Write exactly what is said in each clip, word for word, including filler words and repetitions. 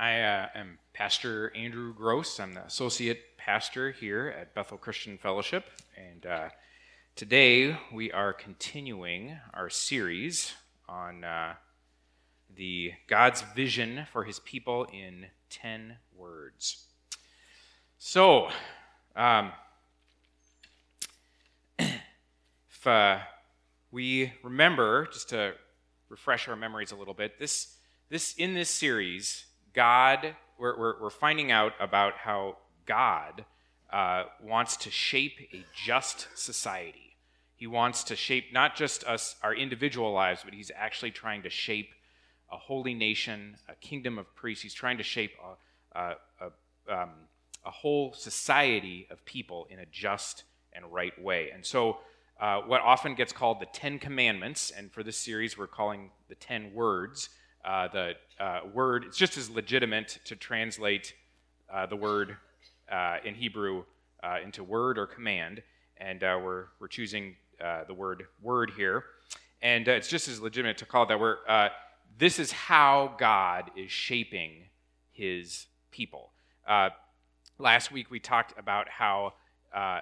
I uh, am Pastor Andrew Gross. I'm the associate pastor here at Bethel Christian Fellowship, and uh, today we are continuing our series on uh, the God's vision for His people in ten words. So, um, if uh, we remember, just to refresh our memories a little bit, this this in this series. God, we're, we're, we're finding out about how God uh, wants to shape a just society. He wants to shape not just us, our individual lives, but He's actually trying to shape a holy nation, a kingdom of priests. He's trying to shape a, a, a, um, a whole society of people in a just and right way. And so uh, what often gets called the Ten Commandments, and for this series we're calling the Ten Words, Uh, the uh, word, it's just as legitimate to translate uh, the word uh, in Hebrew uh, into word or command, and uh, we're we're choosing uh, the word word here, and uh, it's just as legitimate to call it that. We're uh, this is how God is shaping His people. Uh, last week we talked about how uh,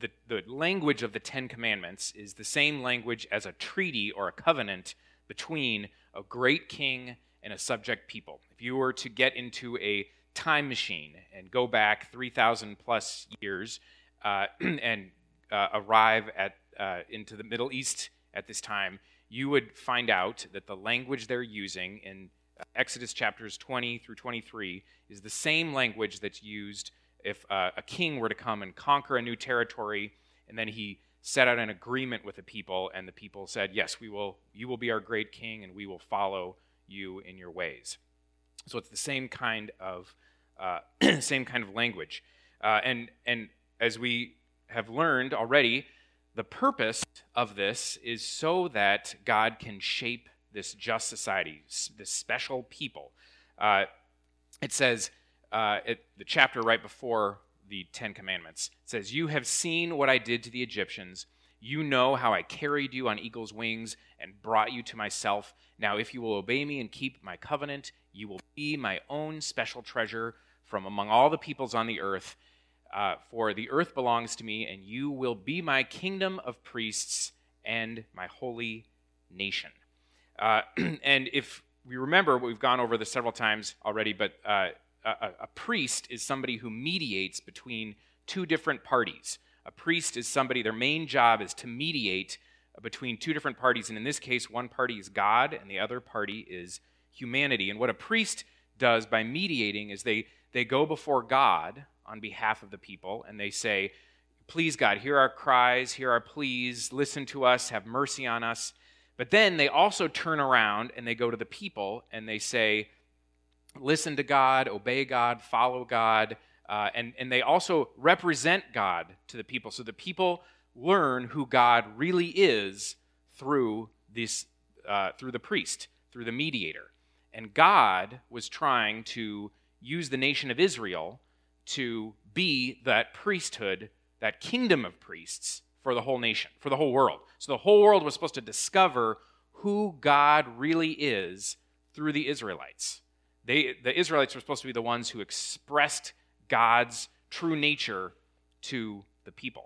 the the language of the Ten Commandments is the same language as a treaty or a covenant between a great king and a subject people. If you were to get into a time machine and go back three thousand plus years uh, and uh, arrive at uh, into the Middle East at this time, you would find out that the language they're using in Exodus chapters twenty through twenty-three is the same language that's used if uh, a king were to come and conquer a new territory, and then he set out an agreement with the people, and the people said, yes, we will. You will be our great king, and we will follow you in your ways. So it's the same kind of uh, same kind of language. Uh, and, and as we have learned already, the purpose of this is so that God can shape this just society, this special people. Uh, it says, uh, it, the chapter right before the Ten Commandments. It says, you have seen what I did to the Egyptians. You know how I carried you on eagle's wings and brought you to myself. Now, if you will obey me and keep my covenant, you will be my own special treasure from among all the peoples on the earth. Uh, for the earth belongs to me, and you will be my kingdom of priests and my holy nation. Uh, and if we remember, we've gone over this several times already, but uh, A, a priest is somebody who mediates between two different parties. A priest is somebody, their main job is to mediate between two different parties, and in this case, one party is God, and the other party is humanity. And what a priest does by mediating is they, they go before God on behalf of the people, and they say, please, God, hear our cries, hear our pleas, listen to us, have mercy on us. But then they also turn around, and they go to the people, and they say, listen to God, obey God, follow God, uh, and, and they also represent God to the people. So the people learn who God really is through this, uh, through the priest, through the mediator. And God was trying to use the nation of Israel to be that priesthood, that kingdom of priests for the whole nation, for the whole world. So the whole world was supposed to discover who God really is through the Israelites. They, the Israelites were supposed to be the ones who expressed God's true nature to the people,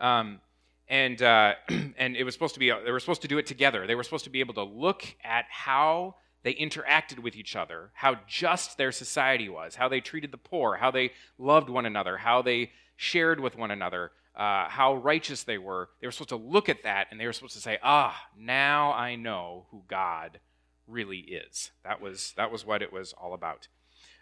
um, and uh, and it was supposed to be they were supposed to do it together. They were supposed to be able to look at how they interacted with each other, how just their society was, how they treated the poor, how they loved one another, how they shared with one another, uh, how righteous they were. They were supposed to look at that, and they were supposed to say, "Ah, now I know who God is." Really is. That was that was what it was all about.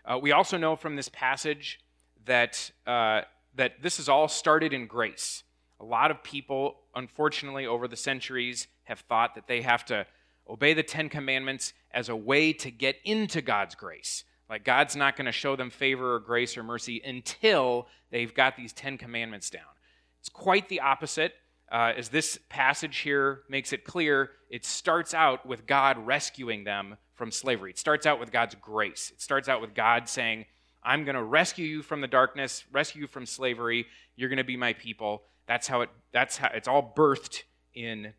Uh, we also know from this passage that uh, that this is all started in grace. A lot of people, unfortunately, over the centuries, have thought that they have to obey the Ten Commandments as a way to get into God's grace. Like God's not going to show them favor or grace or mercy until they've got these Ten Commandments down. It's quite the opposite. Uh, as this passage here makes it clear, it starts out with God rescuing them from slavery. It starts out with God's grace. It starts out with God saying, I'm going to rescue you from the darkness, rescue you from slavery. You're going to be my people. That's how it. That's how it's all birthed in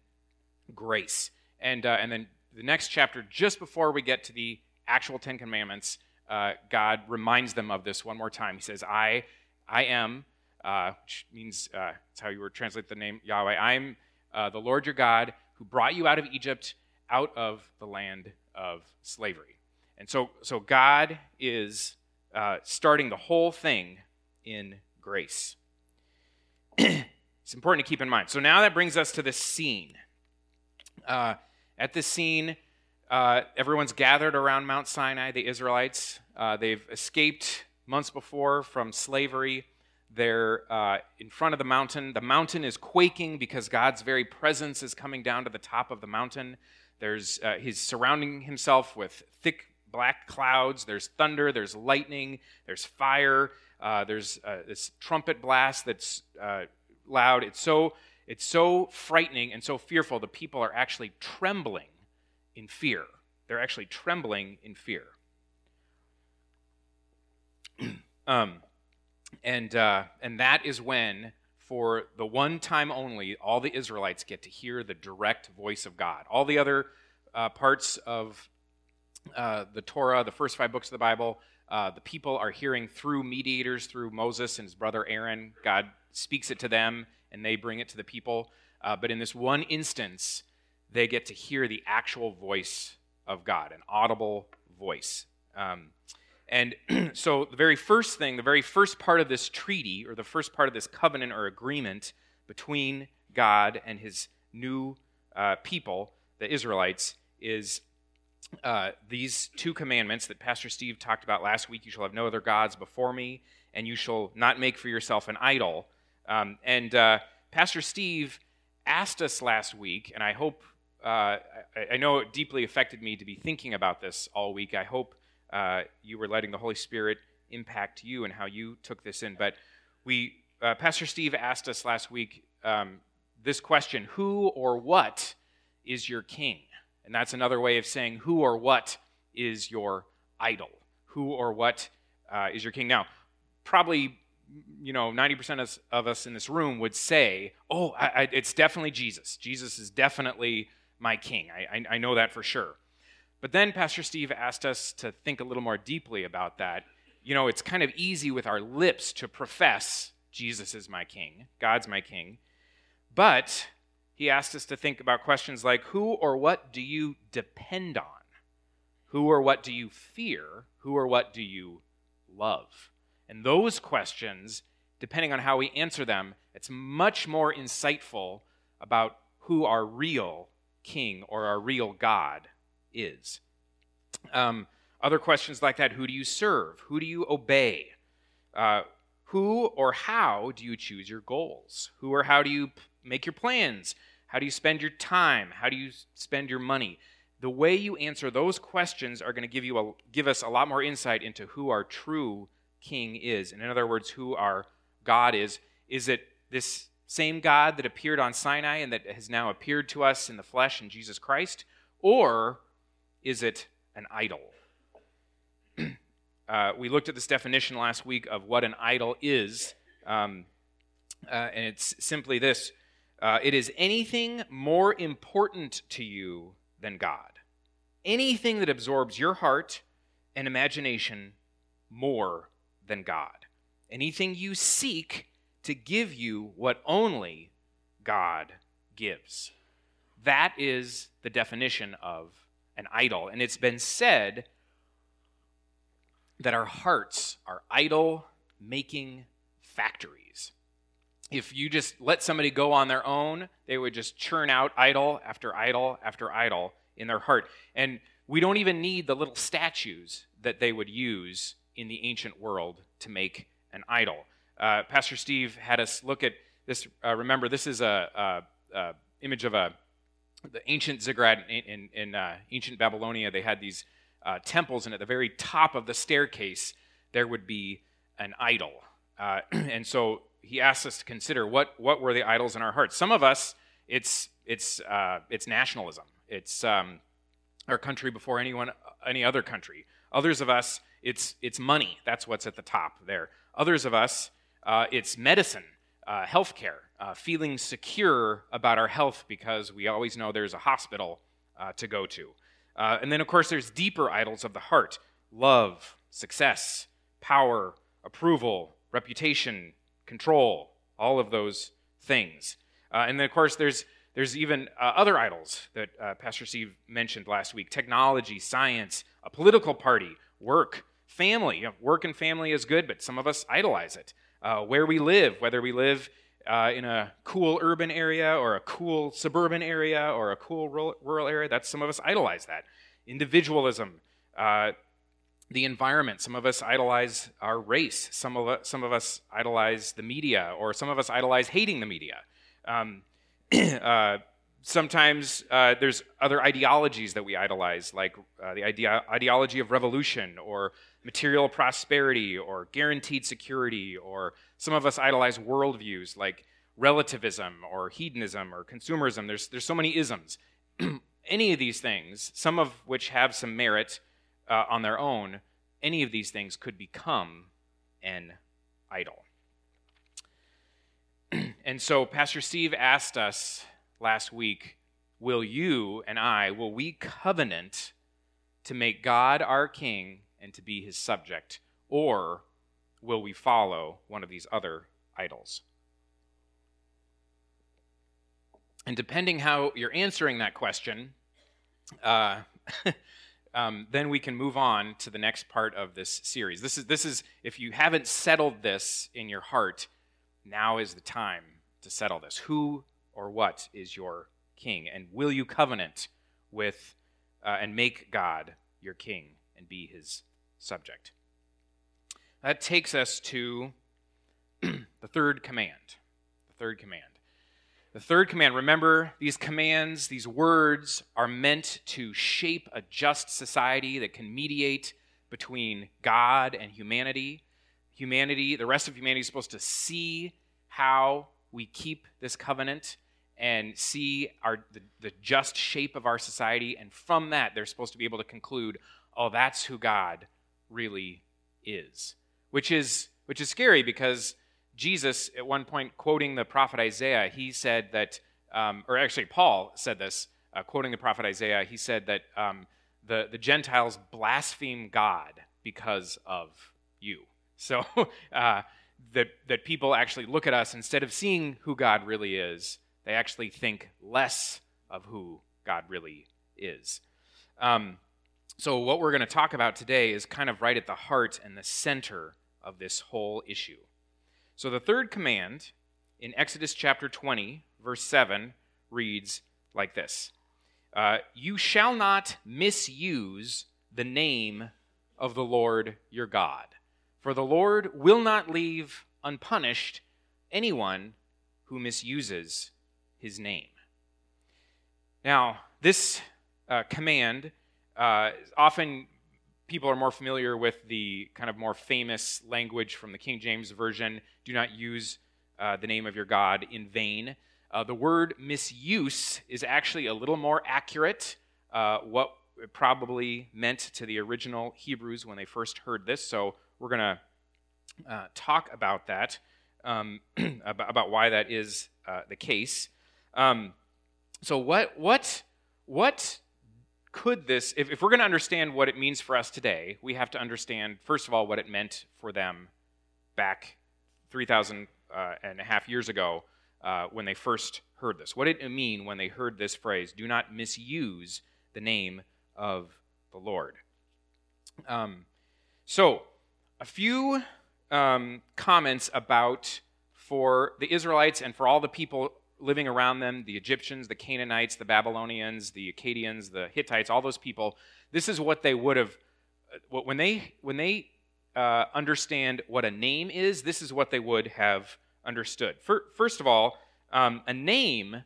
grace. And uh, and then the next chapter, just before we get to the actual Ten Commandments, uh, God reminds them of this one more time. He says, I I am, uh, which means, uh, that's how you would translate the name Yahweh, I am uh, the Lord your God who brought you out of Egypt, out of the land of slavery. And so, so God is uh, starting the whole thing in grace. It's important to keep in mind. So now that brings us to this scene. Uh, at this scene, uh, everyone's gathered around Mount Sinai, the Israelites. Uh, they've escaped months before from slavery. They're uh, in front of the mountain. The mountain is quaking because God's very presence is coming down to the top of the mountain. There's uh, he's surrounding himself with thick black clouds. There's thunder. There's lightning. There's fire. Uh, there's uh, this trumpet blast that's uh, loud. It's so it's so frightening and so fearful. The people are actually trembling in fear. They're actually trembling in fear. um, and uh, and that is when, for the one time only, all the Israelites get to hear the direct voice of God. All the other uh, parts of uh, the Torah, the first five books of the Bible, uh, the people are hearing through mediators, through Moses and his brother Aaron. God speaks it to them, and they bring it to the people. Uh, but in this one instance, they get to hear the actual voice of God, an audible voice. Um, and so the very first thing, the very first part of this treaty, or the first part of this covenant or agreement between God and his new uh, people, the Israelites, is uh, these two commandments that Pastor Steve talked about last week. You shall have no other gods before me, and you shall not make for yourself an idol. Um, and uh, Pastor Steve asked us last week, and I hope, uh, I, I know it deeply affected me to be thinking about this all week. I hope uh, you were letting the Holy Spirit impact you and how you took this in. But we, uh, Pastor Steve asked us last week um, this question: who or what is your king? And that's another way of saying who or what is your idol? Who or what uh, is your king? Now, probably, you know, ninety percent of us in this room would say, oh, I, I, it's definitely Jesus. Jesus is definitely my king. I, I, I know that for sure. But then Pastor Steve asked us to think a little more deeply about that. You know, it's kind of easy with our lips to profess Jesus is my king, God's my king. But he asked us to think about questions like, who or what do you depend on? Who or what do you fear? Who or what do you love? And those questions, depending on how we answer them, it's much more insightful about who our real king or our real God is. Um, other questions like that: who do you serve? Who do you obey? Uh, who or how do you choose your goals? Who or how do you p- make your plans? How do you spend your time? How do you spend your money? The way you answer those questions are going to give you a, give us a lot more insight into who our true king is, and in other words, who our God is. Is it this same God that appeared on Sinai and that has now appeared to us in the flesh in Jesus Christ, or is it an idol? uh, we looked at this definition last week of what an idol is, um, uh, and it's simply this. Uh, it is anything more important to you than God, anything that absorbs your heart and imagination more than God. Anything you seek to give you what only God gives. That is the definition of an idol. And it's been said that our hearts are idol-making factories. If you just let somebody go on their own, they would just churn out idol after idol after idol in their heart. And we don't even need the little statues that they would use in the ancient world to make an idol. Uh, Pastor Steve had us look at this. Uh, remember, this is a, a, a image of a the ancient Ziggurat in, in, in uh, ancient Babylonia. They had these uh, temples, and at the very top of the staircase, there would be an idol. Uh, and so he asked us to consider what what were the idols in our hearts. Some of us, it's it's uh, it's nationalism. It's um, our country before anyone any other country. Others of us, It's it's money. That's what's at the top there. Others of us, uh, it's medicine, uh, healthcare, uh, feeling secure about our health because we always know there's a hospital uh, to go to. Uh, and then, of course, there's deeper idols of the heart: love, success, power, approval, reputation, control, all of those things. Uh, and then, of course, there's there's even uh, other idols that uh, Pastor Steve mentioned last week: technology, science, a political party, work, family. You know, work and family is good, but some of us idolize it. Uh, where we live, whether we live uh, in a cool urban area or a cool suburban area or a cool rural area, that's some of us idolize that. Individualism, uh, the environment. Some of us idolize our race. Some of some of us idolize the media, or some of us idolize hating the media. Um, uh, sometimes uh, there's other ideologies that we idolize, like uh, the idea, ideology of revolution, or material prosperity, or guaranteed security, or some of us idolize worldviews like relativism, or hedonism, or consumerism. There's there's so many isms. Any of these things, some of which have some merit uh, on their own, any of these things could become an idol. And so Pastor Steve asked us last week, will you and I, will we covenant to make God our king and to be his subject, or will we follow one of these other idols? And depending how you're answering that question, uh, um, then we can move on to the next part of this series. This is this is if you haven't settled this in your heart, now is the time to settle this. Who or what is your king, and will you covenant with uh, and make God your king and be his subject? That takes us to the third command. The third command. The third command. Remember, these commands, these words are meant to shape a just society that can mediate between God and humanity. Humanity, the rest of humanity, is supposed to see how we keep this covenant and see our the, the just shape of our society, and from that, they're supposed to be able to conclude, oh, that's who God really is, which is which is scary, because Jesus, at one point, quoting the prophet Isaiah, he said that, um, or actually Paul said this, uh, quoting the prophet Isaiah, he said that um, the, the Gentiles blaspheme God because of you. So uh, that, that people actually look at us, instead of seeing who God really is, they actually think less of who God really is. Um So what we're going to talk about today is kind of right at the heart and the center of this whole issue. So the third command in Exodus chapter twenty, verse seven, reads like this. Uh, you shall not misuse the name of the Lord your God, for the Lord will not leave unpunished anyone who misuses his name. Now, this uh, command... Uh, often people are more familiar with the kind of more famous language from the King James Version, do not use uh, the name of your God in vain. Uh, the word misuse is actually a little more accurate, uh, what it probably meant to the original Hebrews when they first heard this, so we're going to uh, talk about that, um, about why that is uh, the case. Um, so what, what, what... Could this, if, if we're going to understand what it means for us today, we have to understand, first of all, what it meant for them back three thousand uh, and a half years ago uh, when they first heard this. What did it mean when they heard this phrase, do not misuse the name of the Lord? Um, so, a few um, comments about, for the Israelites and for all the people living around them, the Egyptians, the Canaanites, the Babylonians, the Akkadians, the Hittites, all those people. This is what they would have, when they when they uh, understand what a name is, this is what they would have understood. First of all, um, a name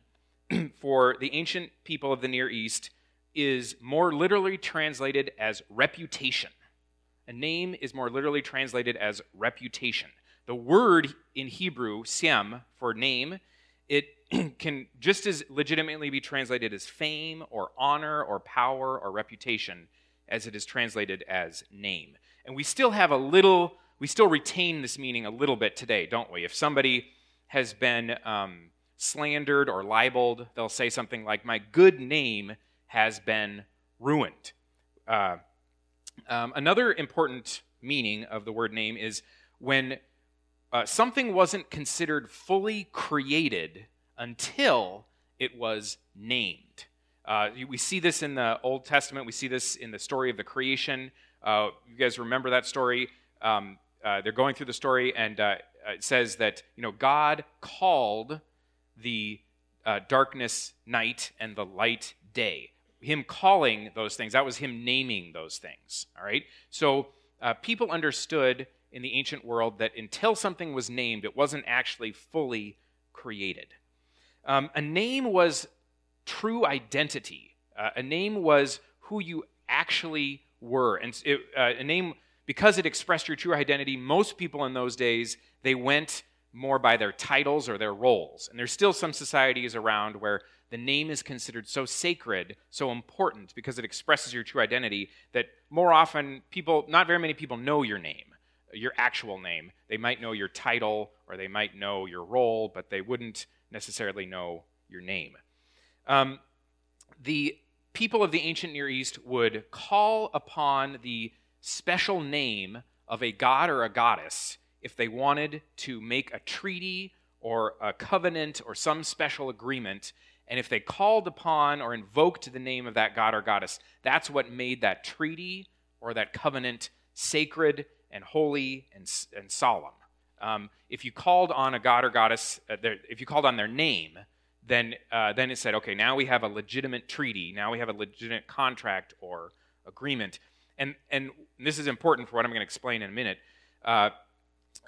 for the ancient people of the Near East is more literally translated as reputation. A name is more literally translated as reputation. The word in Hebrew, sem, for name, it can just as legitimately be translated as fame or honor or power or reputation as it is translated as name. And we still have a little, we still retain this meaning a little bit today, don't we? If somebody has been um, slandered or libeled, they'll say something like, my good name has been ruined. Uh, um, another important meaning of the word name is when uh, something wasn't considered fully created until it was named. Uh, we see this in the Old Testament. We see this in the story of the creation. Uh, you guys remember that story? Um, uh, they're going through the story, and uh, it says that you know God called the uh, darkness night and the light day. Him calling those things, that was him naming those things, all right? So uh, people understood in the ancient world that until something was named, it wasn't actually fully created. Um, a name was true identity. Uh, a name was who you actually were. And it, uh, a name, because it expressed your true identity, most people in those days, they went more by their titles or their roles. And there's still some societies around where the name is considered so sacred, so important, because it expresses your true identity, that more often people, not very many people know your name, your actual name. They might know your title, or they might know your role, but they wouldn't necessarily know your name. Um, the people of the ancient Near East would call upon the special name of a god or a goddess if they wanted to make a treaty or a covenant or some special agreement. And if they called upon or invoked the name of that god or goddess, that's what made that treaty or that covenant sacred and holy and, and solemn. Um, if you called on a god or goddess, uh, their, if you called on their name, then uh, then it said, okay, now we have a legitimate treaty. Now we have a legitimate contract or agreement. And, and this is important for what I'm going to explain in a minute. Uh,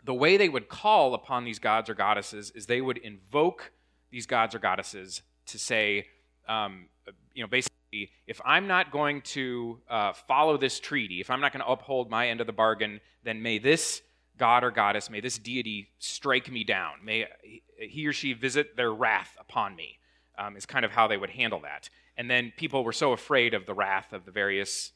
the way they would call upon these gods or goddesses is they would invoke these gods or goddesses to say, um, you know, basically, if I'm not going to uh, follow this treaty, if I'm not going to uphold my end of the bargain, then may this god or goddess, may this deity strike me down. May he or she visit their wrath upon me, um, is kind of how they would handle that. And then people were so afraid of the wrath of the various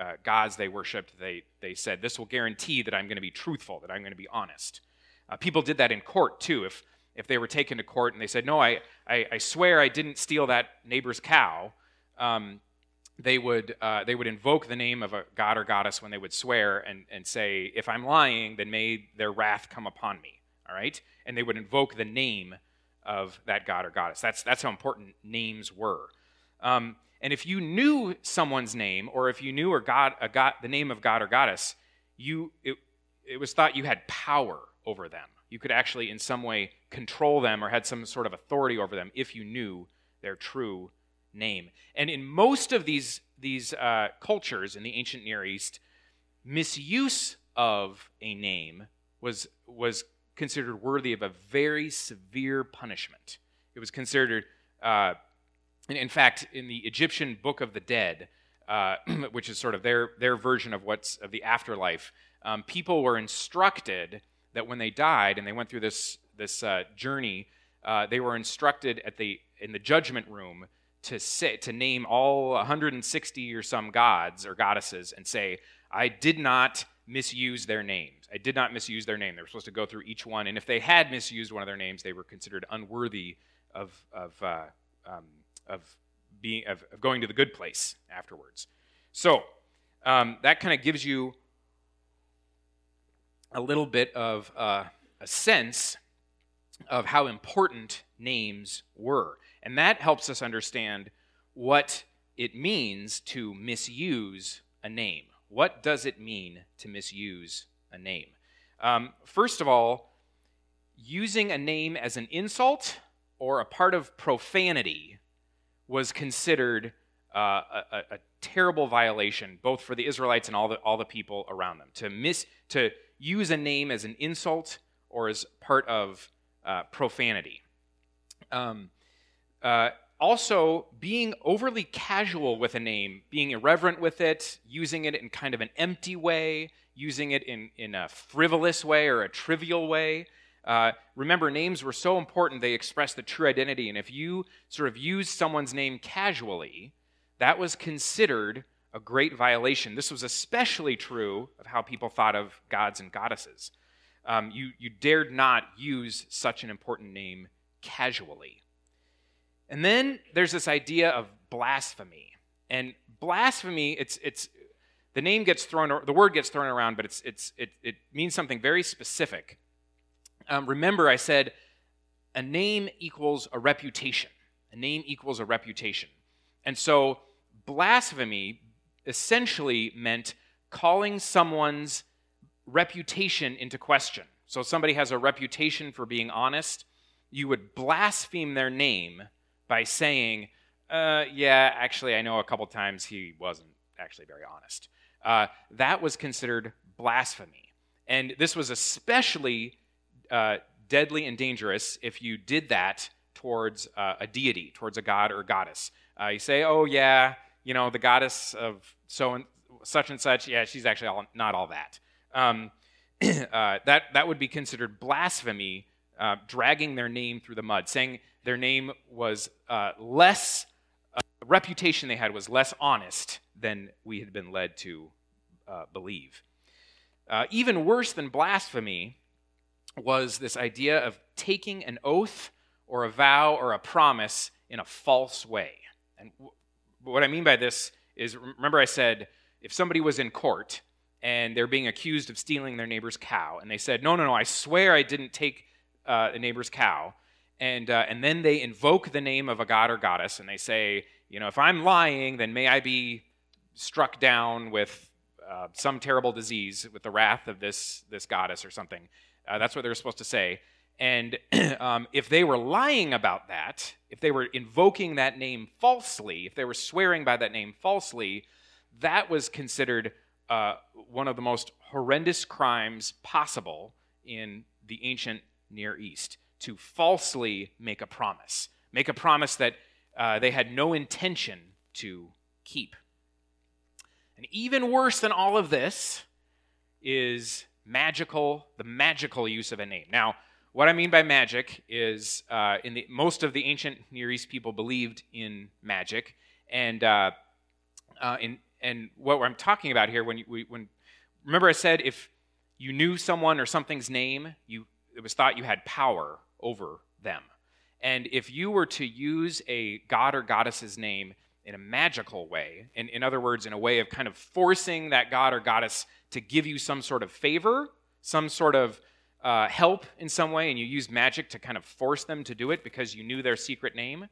uh, gods they worshipped, they, they said, this will guarantee that I'm going to be truthful, that I'm going to be honest. Uh, people did that in court, too. If If they were taken to court and they said, no, I, I, I swear I didn't steal that neighbor's cow, um, they would uh, they would invoke the name of a god or goddess when they would swear and, and say, if I'm lying, then may their wrath come upon me, all right? And they would invoke the name of that god or goddess. That's, that's how important names were. Um, and if you knew someone's name, or if you knew a god, a god, the name of god or goddess, you it, it was thought you had power over them. You could actually in some way control them or had some sort of authority over them if you knew their true name. And in most of these, these uh, cultures in the ancient Near East, misuse of a name was, was considered worthy of a very severe punishment. It was considered, uh, and in fact, in the Egyptian Book of the Dead, uh, which is sort of their, their version of what's of the afterlife, um, people were instructed that when they died and they went through this this uh, journey, uh, they were instructed at the in the judgment room to say, to name all one hundred sixty or some gods or goddesses and say, I did not misuse their names. I did not misuse their name. They were supposed to go through each one, and if they had misused one of their names, they were considered unworthy of of uh, um, of being of, of going to the good place afterwards. So um, that kind of gives you a little bit of uh, a sense of how important names were. And that helps us understand what it means to misuse a name. What does it mean to misuse a name? Um, first of all, using a name as an insult or a part of profanity was considered uh, a, a terrible violation, both for the Israelites and all the all the people around them. To mis to use a name as an insult or as part of uh, profanity. Um, uh, also, being overly casual with a name, being irreverent with it, using it in kind of an empty way, using it in, in a frivolous way or a trivial way. Uh, remember, names were so important, they expressed the true identity, and if you sort of used someone's name casually, that was considered a great violation. This was especially true of how people thought of gods and goddesses. Um, you, you dared not use such an important name casually. And then there's this idea of blasphemy. And blasphemy, it's it's the name gets thrown, the word gets thrown around, but it's it's it it means something very specific. Um, remember, I said a name equals a reputation. A name equals a reputation. And so blasphemy essentially meant calling someone's reputation into question. So if somebody has a reputation for being honest, you would blaspheme their name by saying, uh, yeah, actually, I know a couple times he wasn't actually very honest. Uh, that was considered blasphemy. And this was especially uh, deadly and dangerous if you did that towards uh, a deity, towards a god or goddess. Uh, you say, oh, yeah, you know, the goddess of so and such and such, yeah, she's actually all, not all that. Um, uh, that that would be considered blasphemy, uh, dragging their name through the mud, saying their name was uh, less, uh, the reputation they had was less honest than we had been led to uh, believe. Uh, even worse than blasphemy was this idea of taking an oath or a vow or a promise in a false way. And w- what I mean by this is, remember I said, if somebody was in court and they're being accused of stealing their neighbor's cow, and they said, no, no, no, I swear I didn't take uh, a neighbor's cow, and uh, and then they invoke the name of a god or goddess, and they say, you know, if I'm lying, then may I be struck down with uh, some terrible disease, with the wrath of this, this goddess or something. Uh, that's what they're supposed to say. And um, if they were lying about that, if they were invoking that name falsely, if they were swearing by that name falsely, that was considered uh, one of the most horrendous crimes possible in the ancient Near East, to falsely make a promise, make a promise that uh, they had no intention to keep. And even worse than all of this is magical, the magical use of a name. Now, what I mean by magic is, uh, in the most of the ancient Near East people believed in magic, and uh, uh, in and what I'm talking about here, when you, when remember I said if you knew someone or something's name, you it was thought you had power over them, and if you were to use a god or goddess's name in a magical way, in in other words, in a way of kind of forcing that god or goddess to give you some sort of favor, some sort of Uh, help in some way, and you use magic to kind of force them to do it because you knew their secret name,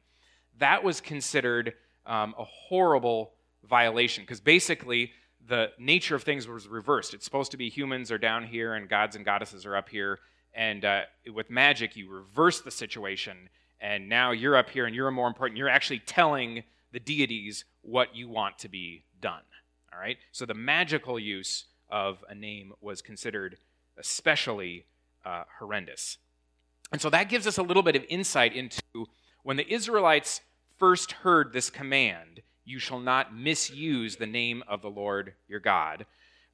that was considered um, a horrible violation, because basically the nature of things was reversed. It's supposed to be humans are down here and gods and goddesses are up here, and uh, with magic you reverse the situation, and now you're up here and you're more important. You're actually telling the deities what you want to be done. All right? So the magical use of a name was considered especially Uh, horrendous. And so that gives us a little bit of insight into when the Israelites first heard this command, you shall not misuse the name of the Lord your God.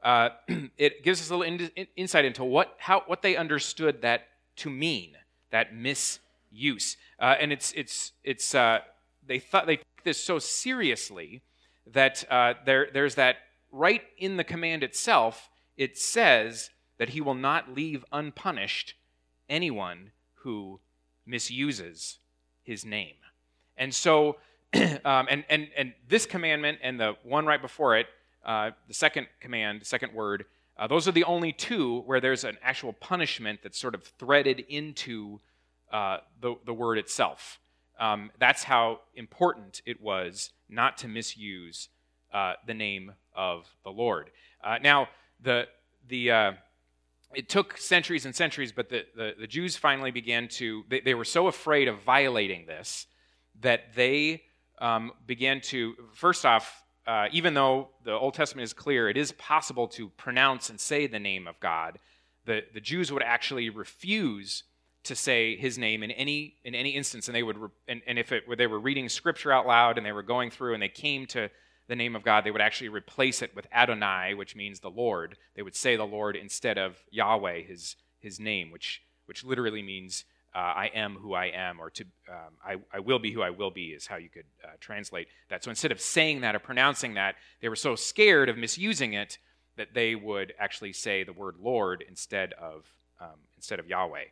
Uh, it gives us a little in, in, insight into what how what they understood that to mean, that misuse. Uh, and it's it's it's uh, they thought they took this so seriously that uh, there there's that right in the command itself. It says that he will not leave unpunished anyone who misuses his name. And so, um, and, and and this commandment and the one right before it, uh, the second command, second word, uh, those are the only two where there's an actual punishment that's sort of threaded into uh, the, the word itself. Um, that's how important it was not to misuse uh, the name of the Lord. Uh, now, the the... Uh, It took centuries and centuries, but the, the, the Jews finally began to, they, they were so afraid of violating this that they um, began to, first off, uh, even though the Old Testament is clear, it is possible to pronounce and say the name of God, the, the Jews would actually refuse to say his name in any in any instance, and they would, re- and, and if it, they were reading scripture out loud and they were going through and they came to the name of God, they would actually replace it with Adonai, which means the Lord. They would say the Lord instead of Yahweh, his his name, which which literally means uh, I am who I am, or to um, I, I will be who I will be is how you could uh, translate that. So instead of saying that or pronouncing that, they were so scared of misusing it that they would actually say the word Lord instead of um, instead of Yahweh.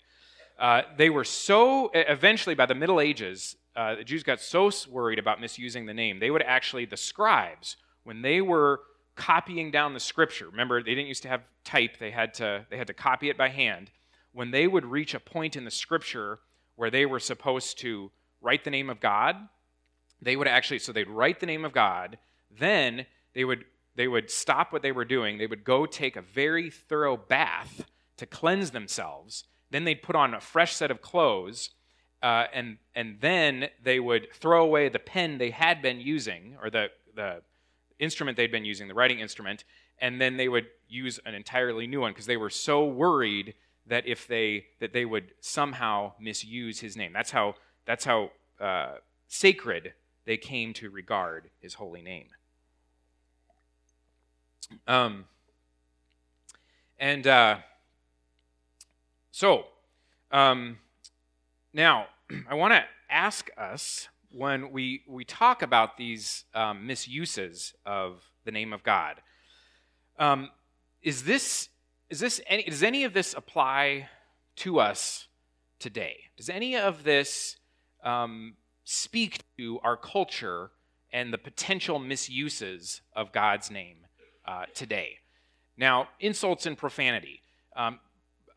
Uh, they were so, eventually by the Middle Ages, uh, the Jews got so worried about misusing the name, they would actually, the scribes, when they were copying down the scripture, remember, they didn't used to have type, they had to they had to copy it by hand. When they would reach a point in the scripture where they were supposed to write the name of God, they would actually, so they'd write the name of God, then they would they would stop what they were doing, they would go take a very thorough bath to cleanse themselves, then they'd put on a fresh set of clothes, uh, and and then they would throw away the pen they had been using, or the, the instrument they'd been using, the writing instrument, and then they would use an entirely new one, because they were so worried that if they that they would somehow misuse his name. That's how that's how uh, sacred they came to regard his holy name. Um, and uh, so, um, now I want to ask us, when we we talk about these um, misuses of the name of God, um, is this Is this any, does any of this apply to us today? Does any of this um, speak to our culture and the potential misuses of God's name uh, today? Now, insults and profanity. Um,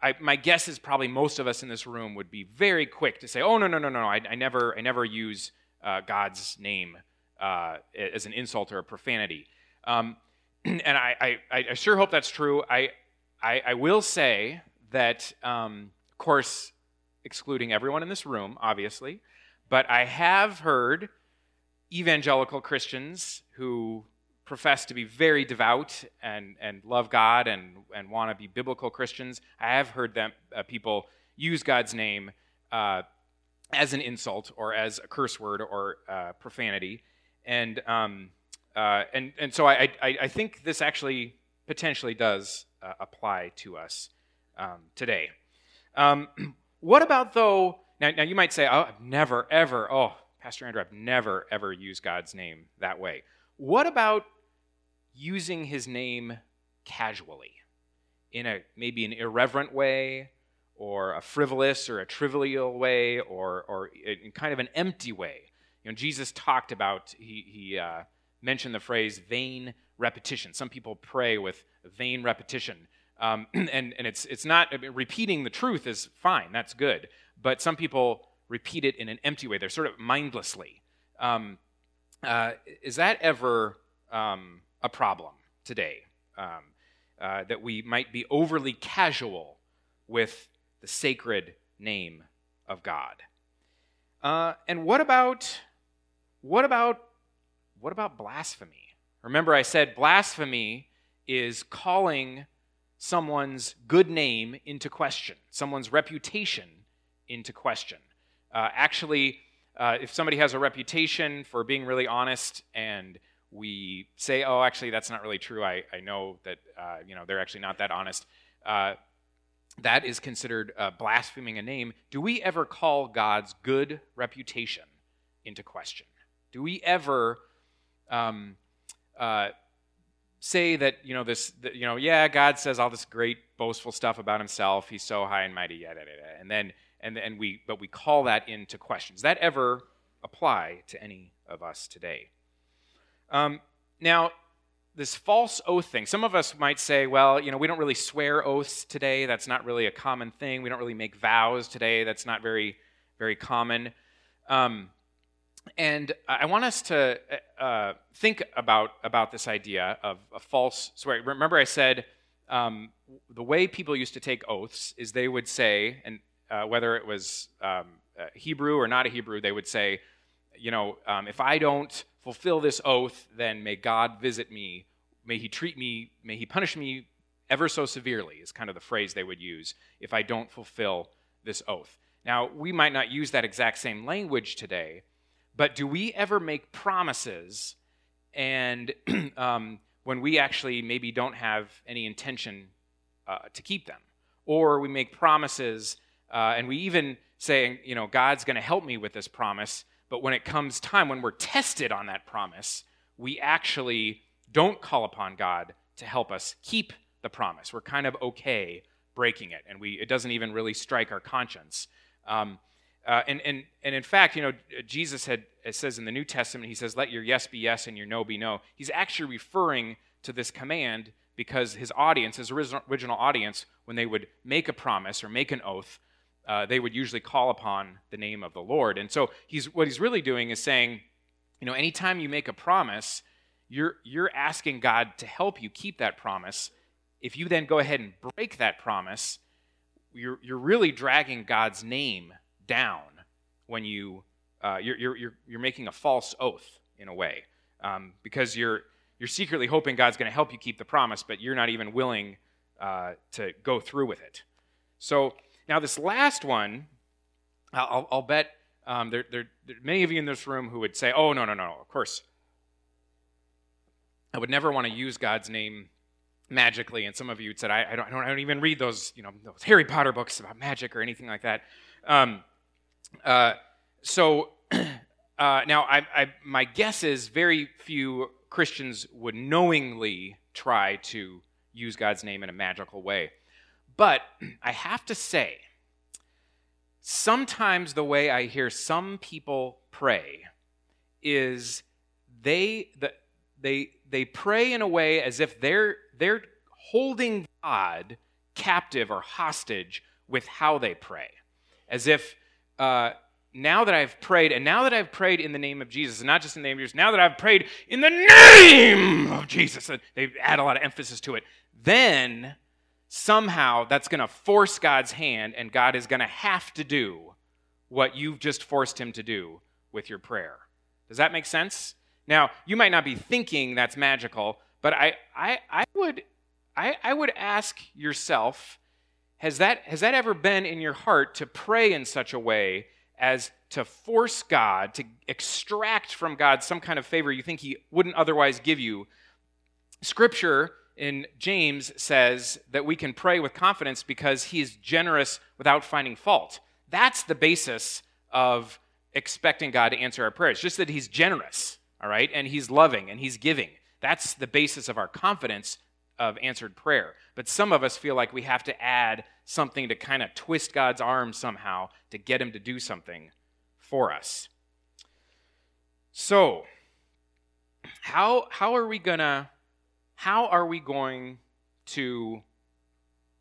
I, my guess is probably most of us in this room would be very quick to say, "Oh no, no, no, no! I, I never, I never use uh, God's name uh, as an insult or a profanity." Um, and I, I, I sure hope that's true. I. I, I will say that, um, of course, excluding everyone in this room, obviously, but I have heard evangelical Christians who profess to be very devout and, and love God and, and want to be biblical Christians. I have heard them uh, people use God's name uh, as an insult or as a curse word or uh, profanity, and um, uh, and and so I, I I think this actually potentially does Uh, apply to us um, today. Um, what about though, now, now you might say, oh, I've never ever, oh, Pastor Andrew, I've never ever used God's name that way. What about using his name casually in a maybe an irreverent way or a frivolous or a trivial way or or in kind of an empty way? You know, Jesus talked about, he, he uh, mentioned the phrase vain repetition. Some people pray with vain repetition, um, and and it's it's not I mean, repeating the truth is fine. That's good, but some people repeat it in an empty way. They're sort of mindlessly. Um, uh, is that ever um, a problem today? Um, uh, that we might be overly casual with the sacred name of God. Uh, and what about what about what about blasphemy? Remember, I said blasphemy is calling someone's good name into question, someone's reputation into question. Uh, actually, uh, if somebody has a reputation for being really honest, and we say, "Oh, actually, that's not really true. I, I know that uh, you know they're actually not that honest," uh, that is considered uh, blaspheming a name. Do we ever call God's good reputation into question? Do we ever? Um, Uh, say that, you know, this, that, you know, yeah, God says all this great boastful stuff about himself. He's so high and mighty, yada, yada, yada. And then, and and we, but we call that into question. Does that ever apply to any of us today? Um, now, this false oath thing, some of us might say, well, you know, we don't really swear oaths today. That's not really a common thing. We don't really make vows today. That's not very, very common. Um And I want us to uh, think about, about this idea of a false swear. Remember I said um, the way people used to take oaths is they would say, and uh, whether it was um, uh, Hebrew or not a Hebrew, they would say, you know, um, if I don't fulfill this oath, then may God visit me, may he treat me, may he punish me ever so severely, is kind of the phrase they would use, if I don't fulfill this oath. Now, we might not use that exact same language today, but do we ever make promises and um, when we actually maybe don't have any intention uh, to keep them? Or we make promises uh, and we even say, you know, God's going to help me with this promise, but when it comes time, when we're tested on that promise, we actually don't call upon God to help us keep the promise. We're kind of okay breaking it, and we it doesn't even really strike our conscience. Um, Uh, and, and and in fact, you know, Jesus had, it says in the New Testament, he says, let your yes be yes and your no be no. He's actually referring to this command because his audience, his original audience, when they would make a promise or make an oath, uh, they would usually call upon the name of the Lord. And so he's what he's really doing is saying, you know, anytime you make a promise, you're you're asking God to help you keep that promise. If you then go ahead and break that promise, you're you're really dragging God's name down when you uh, you're you're you're making a false oath in a way, um, because you're you're secretly hoping God's going to help you keep the promise, but you're not even willing uh, to go through with it. So now this last one, I'll, I'll bet um, there, there there are many of you in this room who would say, "Oh no no no, of course, I would never want to use God's name magically." And some of you said, "I, I don't I don't I don't even read those you know those Harry Potter books about magic or anything like that." Um, uh, so uh, now I, I, my guess is very few Christians would knowingly try to use God's name in a magical way. But I have to say, sometimes the way I hear some people pray is they the, they they pray in a way as if they're they're holding God captive or hostage with how they pray. As if uh, now that I've prayed, and now that I've prayed in the name of Jesus, and not just in the name of Jesus, now that I've prayed in the name of Jesus, and they add a lot of emphasis to it, then somehow that's going to force God's hand, and God is going to have to do what you've just forced him to do with your prayer. Does that make sense? Now, you might not be thinking that's magical, but I, I, I would, I, I would ask yourself, Has that has that ever been in your heart to pray in such a way as to force God, to extract from God some kind of favor you think he wouldn't otherwise give you? Scripture in James says that we can pray with confidence because he is generous without finding fault. That's the basis of expecting God to answer our prayers, just that he's generous, all right? And he's loving and he's giving. That's the basis of our confidence of answered prayer. But some of us feel like we have to add something to kind of twist God's arm somehow to get him to do something for us. So, how how are we gonna how are we going to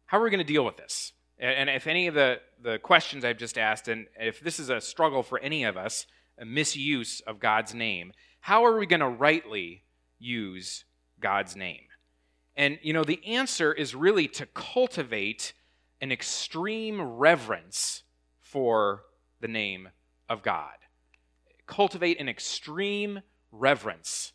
how are we gonna deal with this? And if any of the, the questions I've just asked, and if this is a struggle for any of us, a misuse of God's name, how are we gonna rightly use God's name? And, you know, the answer is really to cultivate an extreme reverence for the name of God. Cultivate an extreme reverence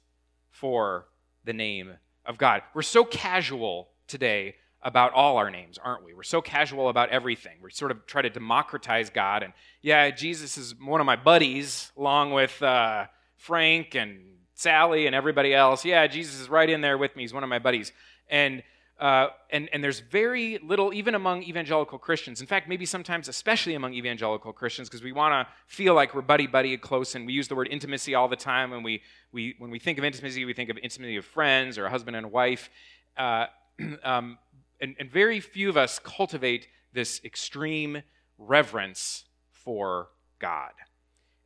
for the name of God. We're so casual today about all our names, aren't we? We're so casual about everything. We sort of try to democratize God. And, yeah, Jesus is one of my buddies, along with uh, Frank and Sally and everybody else. Yeah, Jesus is right in there with me. He's one of my buddies. And uh, and and there's very little, even among evangelical Christians. In fact, maybe sometimes, especially among evangelical Christians, because we want to feel like we're buddy buddy close, and we use the word intimacy all the time. And we we when we think of intimacy, we think of intimacy of friends or a husband and a wife. Uh, um, and, and very few of us cultivate this extreme reverence for God.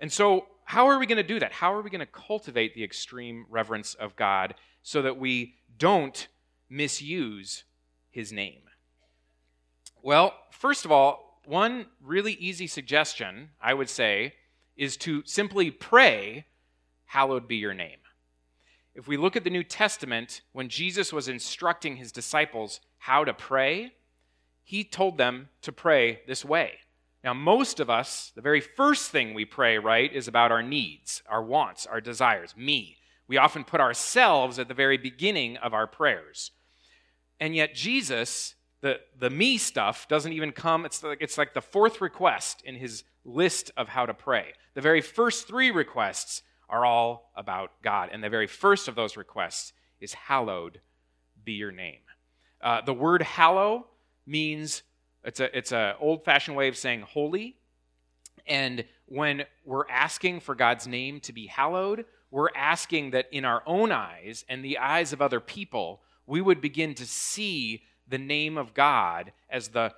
And so, how are we going to do that? How are we going to cultivate the extreme reverence of God so that we don't misuse his name? Well, first of all, one really easy suggestion, I would say, is to simply pray, "Hallowed be your name." If we look at the New Testament, when Jesus was instructing his disciples how to pray, he told them to pray this way. Now, most of us, the very first thing we pray, right, is about our needs, our wants, our desires, me. We often put ourselves at the very beginning of our prayers. And yet Jesus, the, the me stuff, doesn't even come. It's like, it's like the fourth request in his list of how to pray. The very first three requests are all about God. And the very first of those requests is, "Hallowed be your name." Uh, the word hallow means It's a it's a old-fashioned way of saying holy. And when we're asking for God's name to be hallowed, we're asking that in our own eyes and the eyes of other people, we would begin to see the name of God as the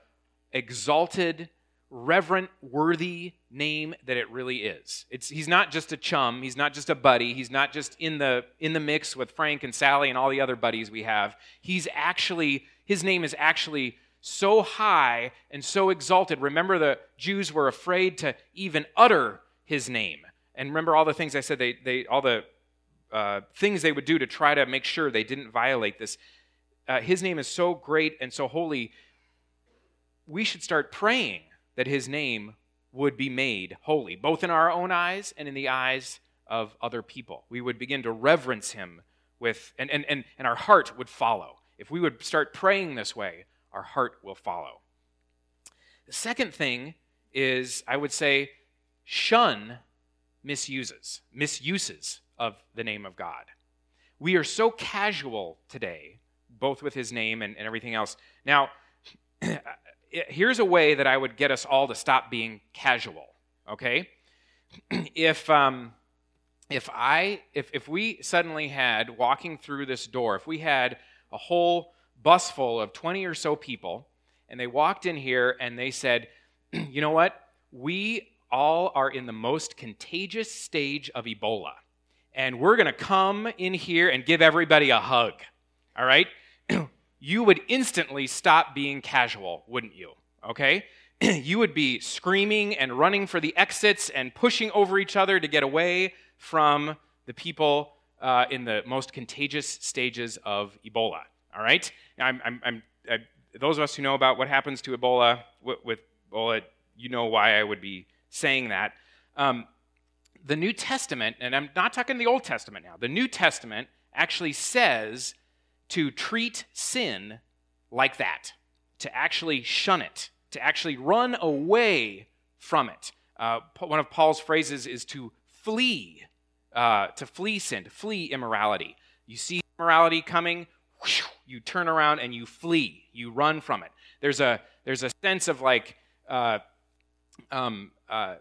exalted, reverent, worthy name that it really is. It's, he's not just a chum. He's not just a buddy. He's not just in the in the mix with Frank and Sally and all the other buddies we have. He's actually, his name is actually so high and so exalted. Remember, the Jews were afraid to even utter his name. And remember all the things I said, they, they all the uh, things they would do to try to make sure they didn't violate this. Uh, his name is so great and so holy, we should start praying that his name would be made holy, both in our own eyes and in the eyes of other people. We would begin to reverence him with, and and and, and our heart would follow. If we would start praying this way, our heart will follow. The second thing is, I would say, shun misuses, misuses of the name of God. We are so casual today, both with his name and, and everything else. Now, here's a way that I would get us all to stop being casual, okay? If um, if I if if we suddenly had, walking through this door, if we had a whole bus full of twenty or so people, and they walked in here and they said, you know what, we all are in the most contagious stage of Ebola, and we're going to come in here and give everybody a hug, all right? You would instantly stop being casual, wouldn't you? Okay? You would be screaming and running for the exits and pushing over each other to get away from the people uh, in the most contagious stages of Ebola. All right? Now, I'm, I'm, I'm, I, those of us who know about what happens to Ebola, w- with Ebola, you know why I would be saying that. Um, the New Testament, and I'm not talking the Old Testament now, the New Testament actually says to treat sin like that, to actually shun it, to actually run away from it. Uh, one of Paul's phrases is to flee, uh, to flee sin, to flee immorality. You see immorality coming, whoosh, you turn around and you flee, you run from it. There's a there's a sense of like, uh, um, uh,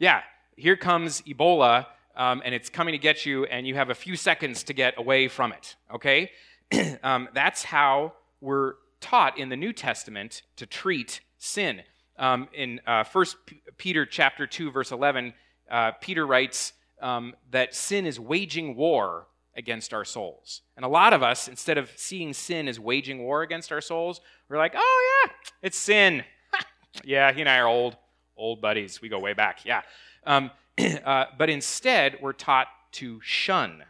yeah, here comes Ebola, um, and it's coming to get you, and you have a few seconds to get away from it, okay? Um, that's how we're taught in the New Testament to treat sin. Um, in uh, First Peter chapter two, verse eleven, uh, Peter writes um, that sin is waging war against our souls. And a lot of us, instead of seeing sin as waging war against our souls, we're like, oh yeah, it's sin. Yeah, he and I are old, old buddies. We go way back, yeah. Um, uh, but instead, we're taught to shun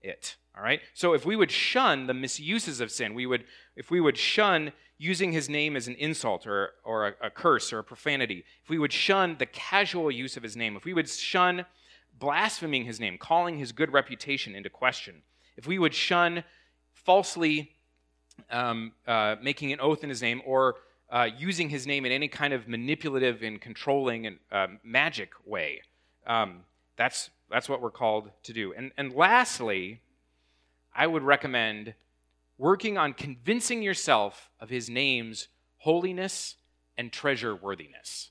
it. All right. So if we would shun the misuses of sin, we would, if we would shun using his name as an insult or or a, a curse or a profanity, if we would shun the casual use of his name, if we would shun blaspheming his name, calling his good reputation into question, if we would shun falsely um, uh, making an oath in his name or uh, using his name in any kind of manipulative and controlling and uh, magic way, um, that's that's what we're called to do. And and lastly, I would recommend working on convincing yourself of his name's holiness and treasure worthiness.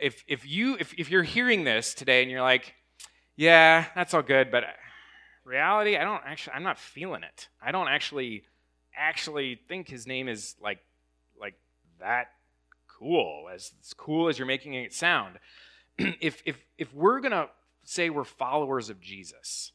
If if you if, if you're hearing this today and you're like, yeah, that's all good, but reality, I don't actually, I'm not feeling it. I don't actually actually think his name is like like that cool, as, as cool as you're making it sound. if if if we're gonna say we're followers of Jesus,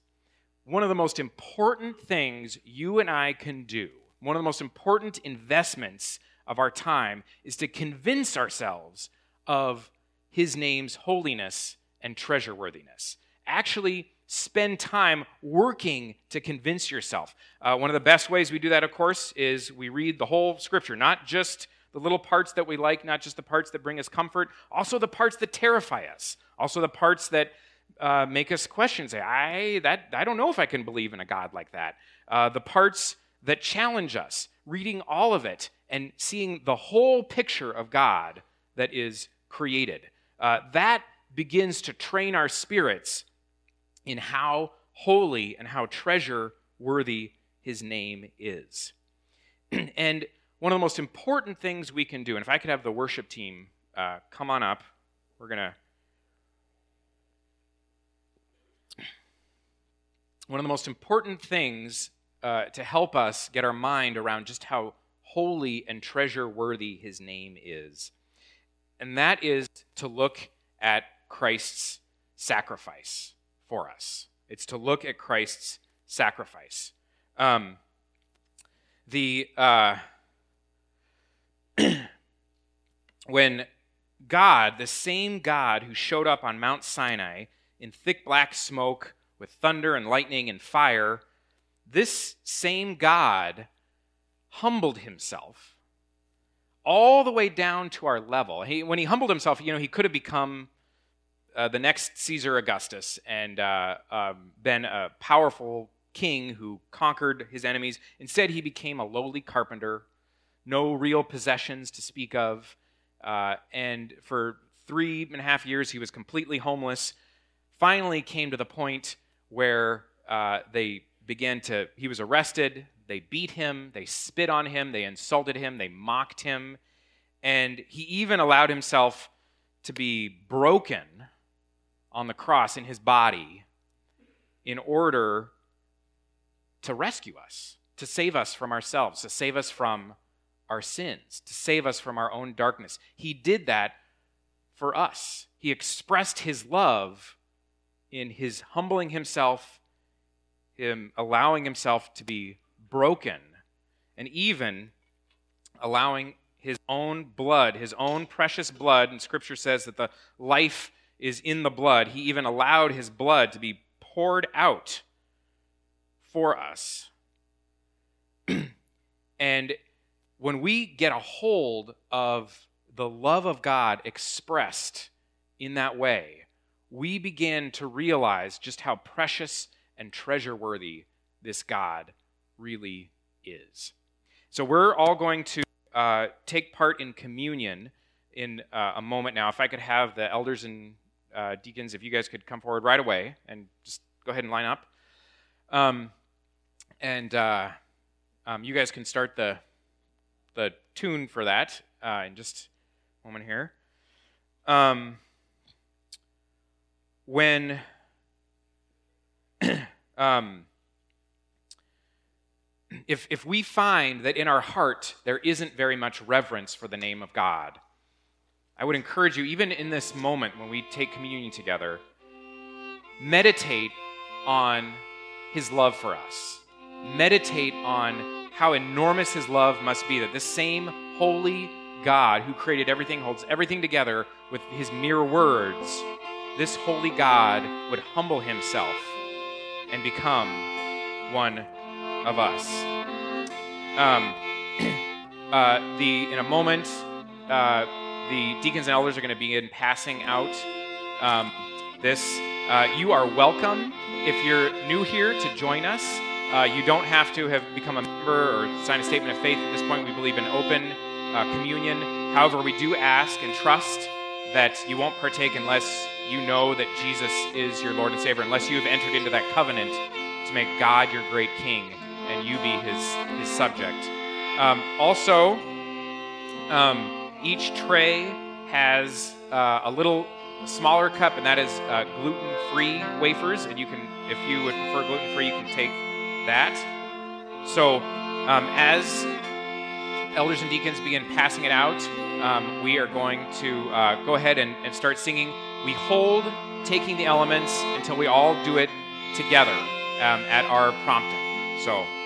one of the most important things you and I can do, one of the most important investments of our time, is to convince ourselves of his name's holiness and treasure worthiness. Actually spend time working to convince yourself. Uh, one of the best ways we do that, of course, is we read the whole scripture, not just the little parts that we like, not just the parts that bring us comfort, also the parts that terrify us, also the parts that Uh, make us question, say, I that I don't know if I can believe in a God like that. Uh, the parts that challenge us, reading all of it and seeing the whole picture of God that is created. Uh, that begins to train our spirits in how holy and how treasure-worthy his name is. And one of the most important things we can do, and if I could have the worship team uh, come on up, we're going to One of the most important things uh, to help us get our mind around just how holy and treasure-worthy his name is and that is to look at Christ's sacrifice for us. It's to look at Christ's sacrifice. Um, the uh, when God, the same God who showed up on Mount Sinai in thick black smoke with thunder and lightning and fire, this same God humbled himself all the way down to our level. He, when he humbled himself, you know, he could have become uh, the next Caesar Augustus and uh, uh, been a powerful king who conquered his enemies. Instead, he became a lowly carpenter, no real possessions to speak of, uh, and for three and a half years, he was completely homeless. Finally came to the point where uh, they began to, he was arrested, they beat him, they spit on him, they insulted him, they mocked him, and he even allowed himself to be broken on the cross in his body in order to rescue us, to save us from ourselves, to save us from our sins, to save us from our own darkness. He did that for us. He expressed his love in his humbling himself, him allowing himself to be broken, and even allowing his own blood, his own precious blood, and Scripture says that the life is in the blood. He even allowed his blood to be poured out for us. And when we get a hold of the love of God expressed in that way, we begin to realize just how precious and treasure-worthy this God really is. So we're all going to uh, take part in communion in uh, a moment now. If I could have the elders and uh, deacons, if you guys could come forward right away and just go ahead and line up. Um, and uh, um, you guys can start the the tune for that uh, in just a moment here. Um, when um, if if we find that in our heart there isn't very much reverence for the name of God, I would encourage you, even in this moment when we take communion together, meditate on his love for us. Meditate on how enormous his love must be, that this same holy God who created everything, holds everything together with his mere words, this holy God would humble himself and become one of us. Um, uh, the in a moment, uh, the deacons and elders are going to begin passing out um, this. Uh, you are welcome, if you're new here, to join us. Uh, you don't have to have become a member or sign a statement of faith. At this point, we believe in open uh, communion. However, we do ask and trust that you won't partake unless you know that Jesus is your Lord and Savior, unless you have entered into that covenant to make God your great King and you be his, his subject. Um, also, um, each tray has uh, a little smaller cup, and that is uh, gluten-free wafers, and you can, if you would prefer gluten-free, you can take that. So um, as elders and deacons begin passing it out, um, we are going to uh, go ahead and, and start singing. We hold taking the elements until we all do it together um, at our prompting. So